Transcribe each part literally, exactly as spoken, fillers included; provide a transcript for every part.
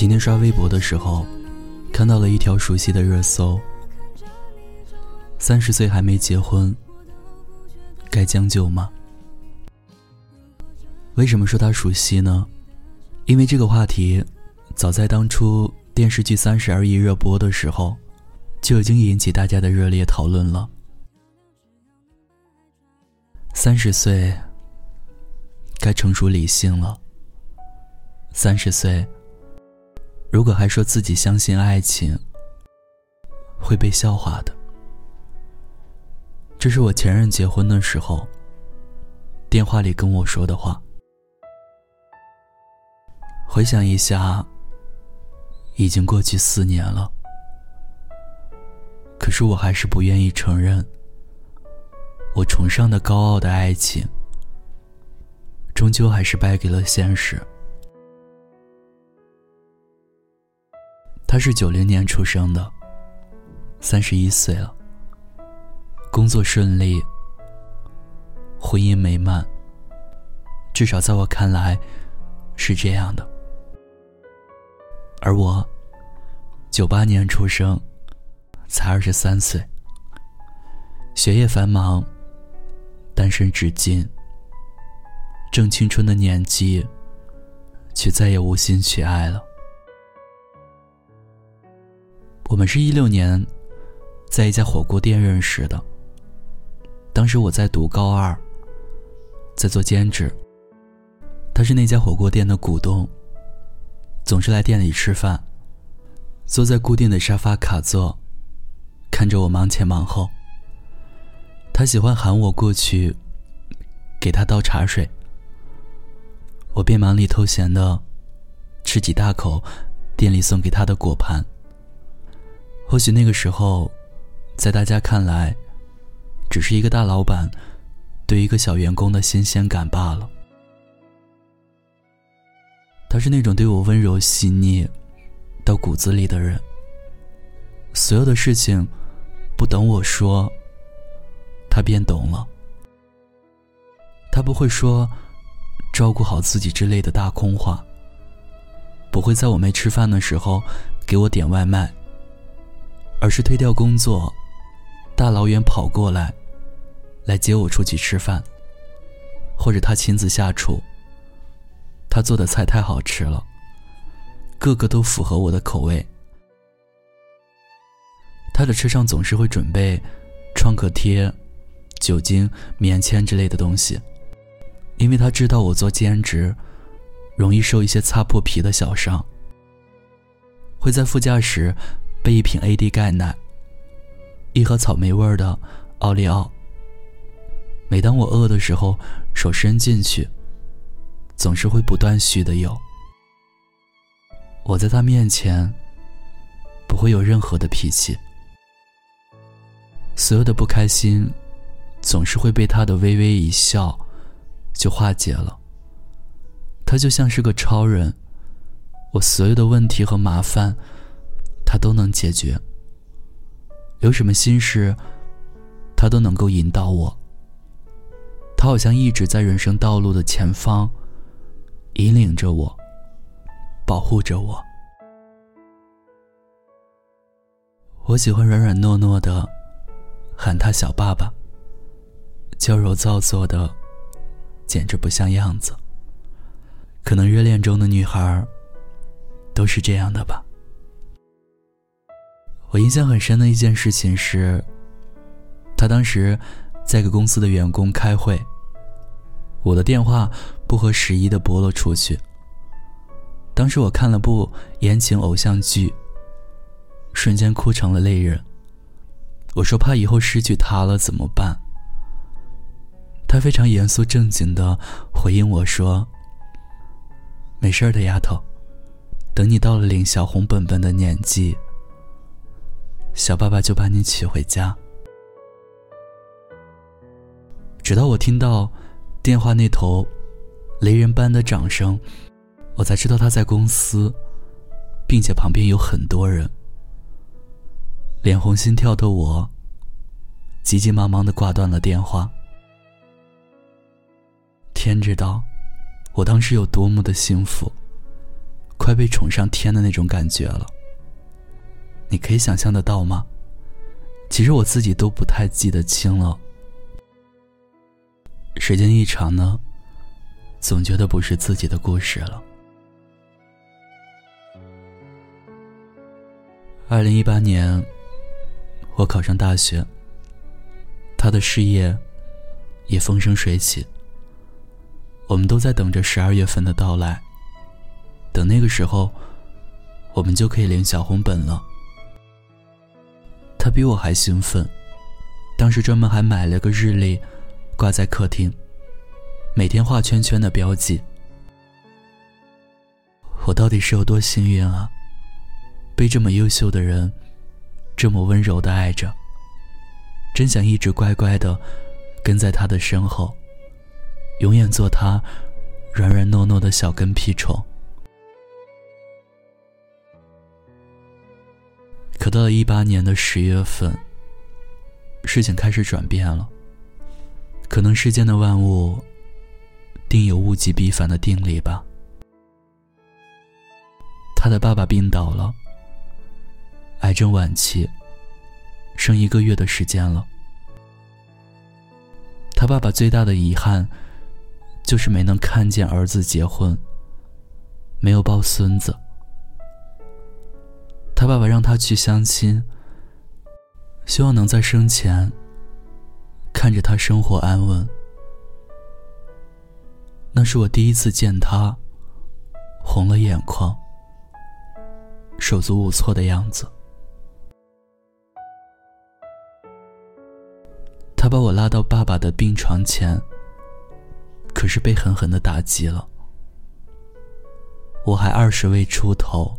今天刷微博的时候，看到了一条熟悉的热搜：三十岁还没结婚，该将就吗？为什么说它熟悉呢？因为这个话题，早在当初电视剧《三十而已》热播的时候，就已经引起大家的热烈讨论了。三十岁，该成熟理性了。三十岁，如果还说自己相信爱情，会被笑话的。这是我前任结婚的时候，电话里跟我说的话。回想一下，已经过去四年了，可是我还是不愿意承认，我崇尚的高傲的爱情，终究还是败给了现实。他是九零年出生的，三十一岁了，工作顺利，婚姻美满，至少在我看来是这样的。而我九八年出生，才二十三岁，学业繁忙，单身至今，正青春的年纪，却再也无心去爱了。我们是一六年在一家火锅店认识的，当时我在读高二，在做兼职，他是那家火锅店的股东，总是来店里吃饭，坐在固定的沙发卡座，看着我忙前忙后。他喜欢喊我过去给他倒茶水，我便忙里偷闲的吃几大口店里送给他的果盘。或许那个时候在大家看来，只是一个大老板对一个小员工的新鲜感罢了。他是那种对我温柔细腻到骨子里的人，所有的事情不等我说，他便懂了。他不会说照顾好自己之类的大空话，不会在我没吃饭的时候给我点外卖，而是推掉工作，大老远跑过来来接我出去吃饭，或者他亲自下厨。他做的菜太好吃了，个个都符合我的口味。他的车上总是会准备创可贴、酒精、棉签之类的东西，因为他知道我做兼职容易受一些擦破皮的小伤。会在副驾驶备一瓶 A D 钙奶，一盒草莓味的奥利奥。每当我饿的时候，手伸进去总是会不断续的有。我在他面前不会有任何的脾气，所有的不开心总是会被他的微微一笑就化解了。他就像是个超人，我所有的问题和麻烦他都能解决，有什么心事他都能够引导我。他好像一直在人生道路的前方引领着我，保护着我。我喜欢软软糯糯的喊他小爸爸，娇柔造作的简直不像样子。可能热恋中的女孩都是这样的吧。我印象很深的一件事情是，他当时在给公司的员工开会，我的电话不合时宜地拨了出去。当时我看了部言情偶像剧，瞬间哭成了泪人。我说怕以后失去他了怎么办？他非常严肃正经地回应我说：“没事的，丫头，等你到了领小红本本的年纪，小爸爸就把你娶回家。”直到我听到电话那头雷人般的掌声，我才知道他在公司，并且旁边有很多人。脸红心跳的我急急忙忙地挂断了电话。天知道我当时有多么的幸福，快被宠上天的那种感觉了。你可以想象得到吗？其实我自己都不太记得清了。时间一长呢，总觉得不是自己的故事了。二零一八年，我考上大学，他的事业也风生水起。我们都在等着十二月份的到来，等那个时候，我们就可以领小红本了。他比我还兴奋，当时专门还买了个日历挂在客厅，每天画圈圈的标记。我到底是有多幸运啊，被这么优秀的人这么温柔的爱着，真想一直乖乖的跟在他的身后，永远做他软软糯糯的小跟屁虫。可到了一八年的十月份，事情开始转变了。可能世间的万物定有物极必反的定理吧。他的爸爸病倒了，癌症晚期，剩一个月的时间了。他爸爸最大的遗憾就是没能看见儿子结婚，没有抱孙子。他爸爸让他去相亲，希望能在生前看着他生活安稳。那是我第一次见他红了眼眶，手足无措的样子。他把我拉到爸爸的病床前，可是被狠狠地打击了。我还二十位出头，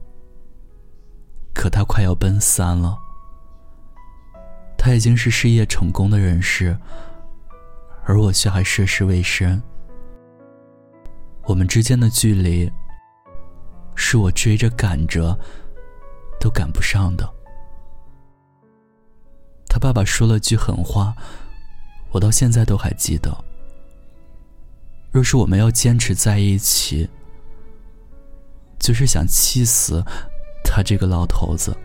可他快要奔三了。他已经是事业成功的人士，而我却还涉世未深。我们之间的距离是我追着赶着都赶不上的。他爸爸说了句狠话，我到现在都还记得。若是我们要坚持在一起，就是想气死他这个老头子。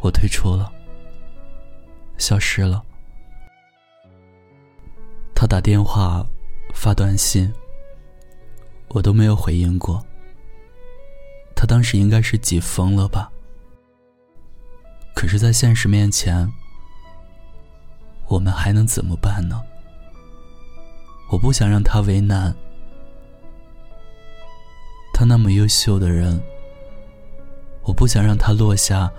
我退出了，消失了。他打电话发短信，我都没有回应过。他当时应该是急疯了吧，可是在现实面前，我们还能怎么办呢？我不想让他为难，他那么优秀的人，我不想让他落下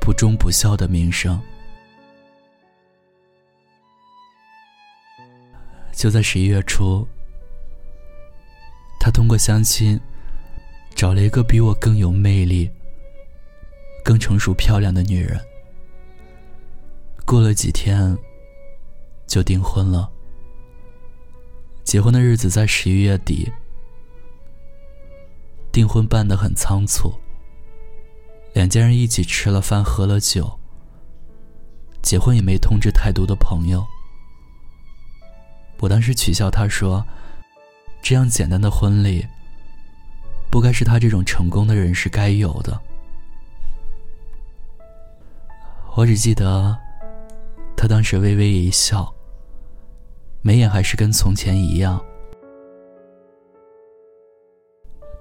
不忠不孝的名声。就在十一月初，他通过相亲找了一个比我更有魅力、更成熟漂亮的女人。过了几天就订婚了。结婚的日子在十一月底，订婚办得很仓促，两家人一起吃了饭，喝了酒，结婚也没通知太多的朋友。我当时取笑他说，这样简单的婚礼，不该是他这种成功的人士该有的。我只记得，他当时微微一笑。眉眼还是跟从前一样。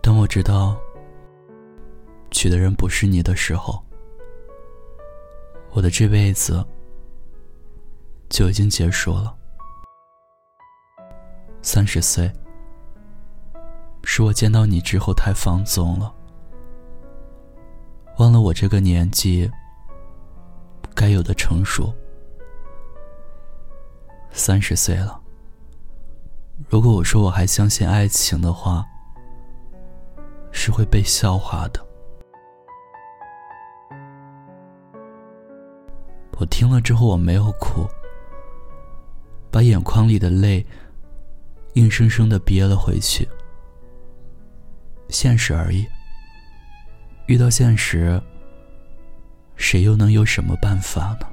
当我知道娶的人不是你的时候，我的这辈子就已经结束了。三十岁，是我见到你之后太放纵了，忘了我这个年纪该有的成熟。三十岁了，如果我说我还相信爱情的话，是会被笑话的。我听了之后我没有哭，把眼眶里的泪硬生生地憋了回去。现实而已，遇到现实，谁又能有什么办法呢？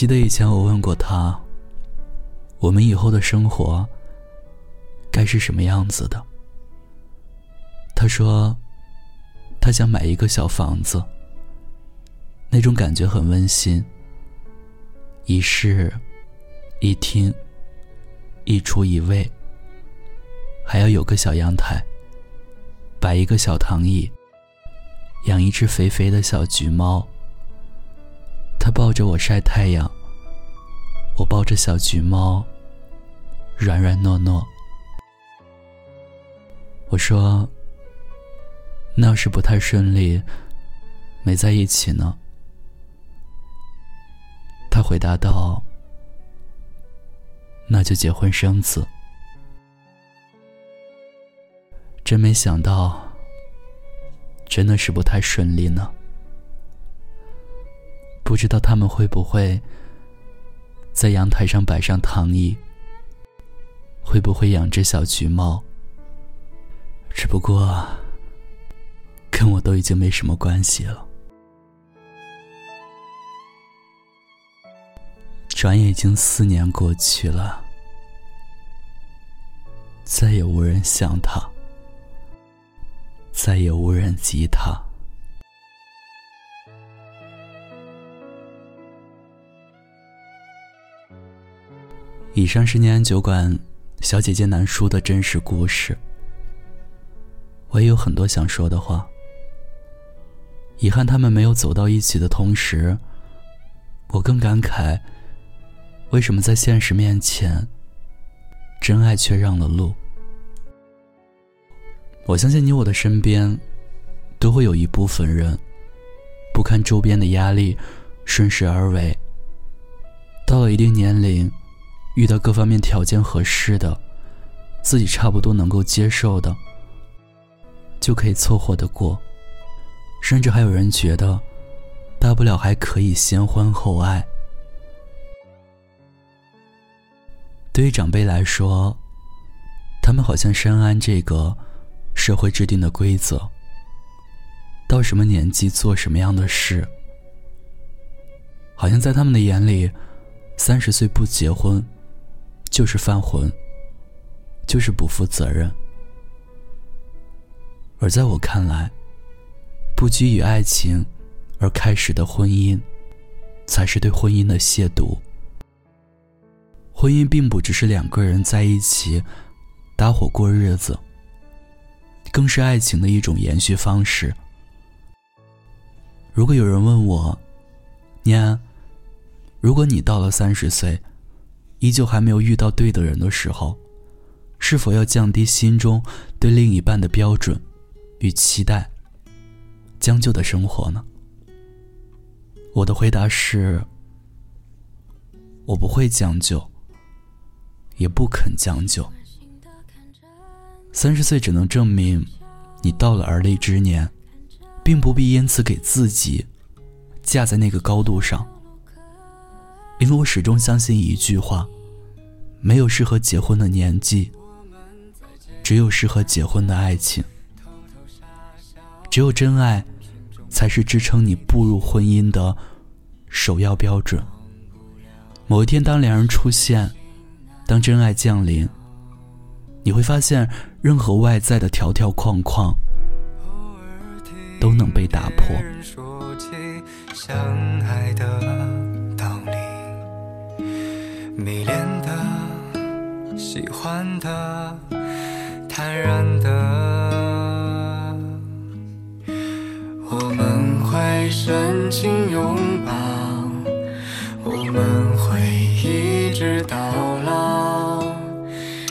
记得以前我问过他，我们以后的生活该是什么样子的。他说他想买一个小房子，那种感觉很温馨，一室一厅一厨一卫，还要有个小阳台，摆一个小躺椅，养一只肥肥的小橘猫。他抱着我晒太阳，我抱着小橘猫软软糯糯。我说那要是不太顺利没在一起呢？他回答道，那就结婚生子。真没想到真的是不太顺利呢。不知道他们会不会在阳台上摆上躺椅，会不会养只小橘猫，只不过跟我都已经没什么关系了。转眼已经四年过去了，再也无人想他，再也无人及他。以上是念安酒馆小姐姐南书的真实故事。我也有很多想说的话，遗憾他们没有走到一起的同时，我更感慨为什么在现实面前，真爱却让了路？我相信你我的身边，都会有一部分人，不堪周边的压力，顺势而为。到了一定年龄，遇到各方面条件合适的，自己差不多能够接受的，就可以凑合得过。甚至还有人觉得，大不了还可以先婚后爱。对于长辈来说，他们好像深谙这个社会制定的规则，到什么年纪做什么样的事。好像在他们的眼里，三十岁不结婚就是犯浑，就是不负责任。而在我看来，不拘于爱情而开始的婚姻，才是对婚姻的亵渎。婚姻并不只是两个人在一起搭伙过日子，更是爱情的一种延续方式。如果有人问我，念安，如果你到了三十岁，依旧还没有遇到对的人的时候，是否要降低心中对另一半的标准与期待，将就的生活呢？我的回答是，我不会将就，也不肯将就。三十岁只能证明你到了而立之年，并不必因此给自己架在那个高度上。因为我始终相信一句话，没有适合结婚的年纪，只有适合结婚的爱情。只有真爱才是支撑你步入婚姻的首要标准。某一天，当良人出现，当真爱降临，你会发现任何外在的条条框框都能被打破。说起相爱的道理，迷恋的，喜欢的，坦然的，我们会深情拥抱，我们会一直到老，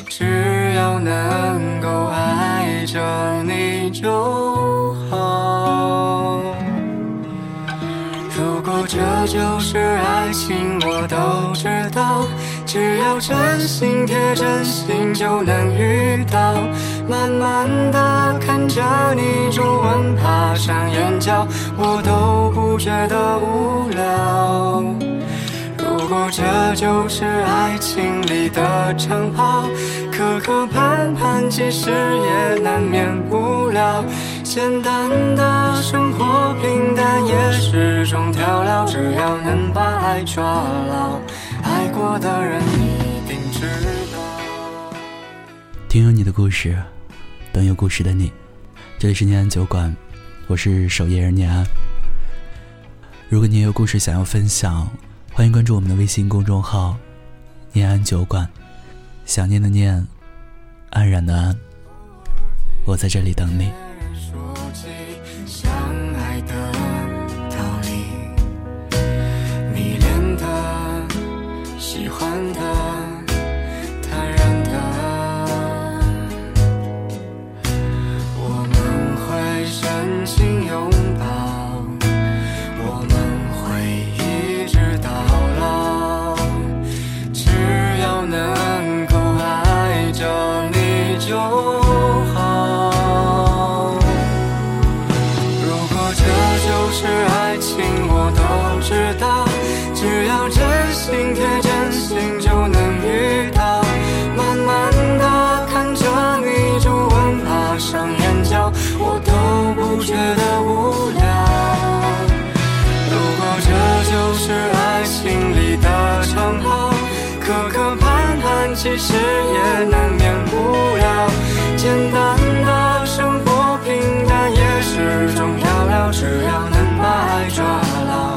只要能够爱着你就好。如果这就是爱情，我都知道，只要真心贴真心就能遇到。慢慢的看着你皱纹爬上眼角，我都不觉得无聊。如果这就是爱情里的长跑，磕磕绊绊，其实也难免无聊。简单的生活平淡也是种调料，只要能把爱抓牢，爱过的人一定知道。听有你的故事，等有故事的你。这里是念安酒馆，我是守夜人念安。如果你也有故事想要分享，欢迎关注我们的微信公众号念安酒馆，想念的念，安然的安，我在这里等你。相爱的道理，迷恋的，喜欢的，坦然的，我们会深情拥抱，我们会一直到老，只要能够爱着你就好。是爱情我都知道，只要真心贴真心就能遇到，慢慢的看着你皱纹爬上眼角，我都不觉得无聊。如果这就是爱情里的长跑，磕磕绊绊其实也难免无聊，简单的生活平淡也是种调料，只要能把爱抓牢，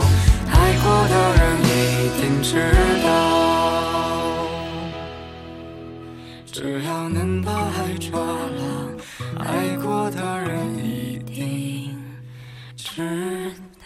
爱过的人一定知道，只要能把爱抓牢，爱过的人一定知道。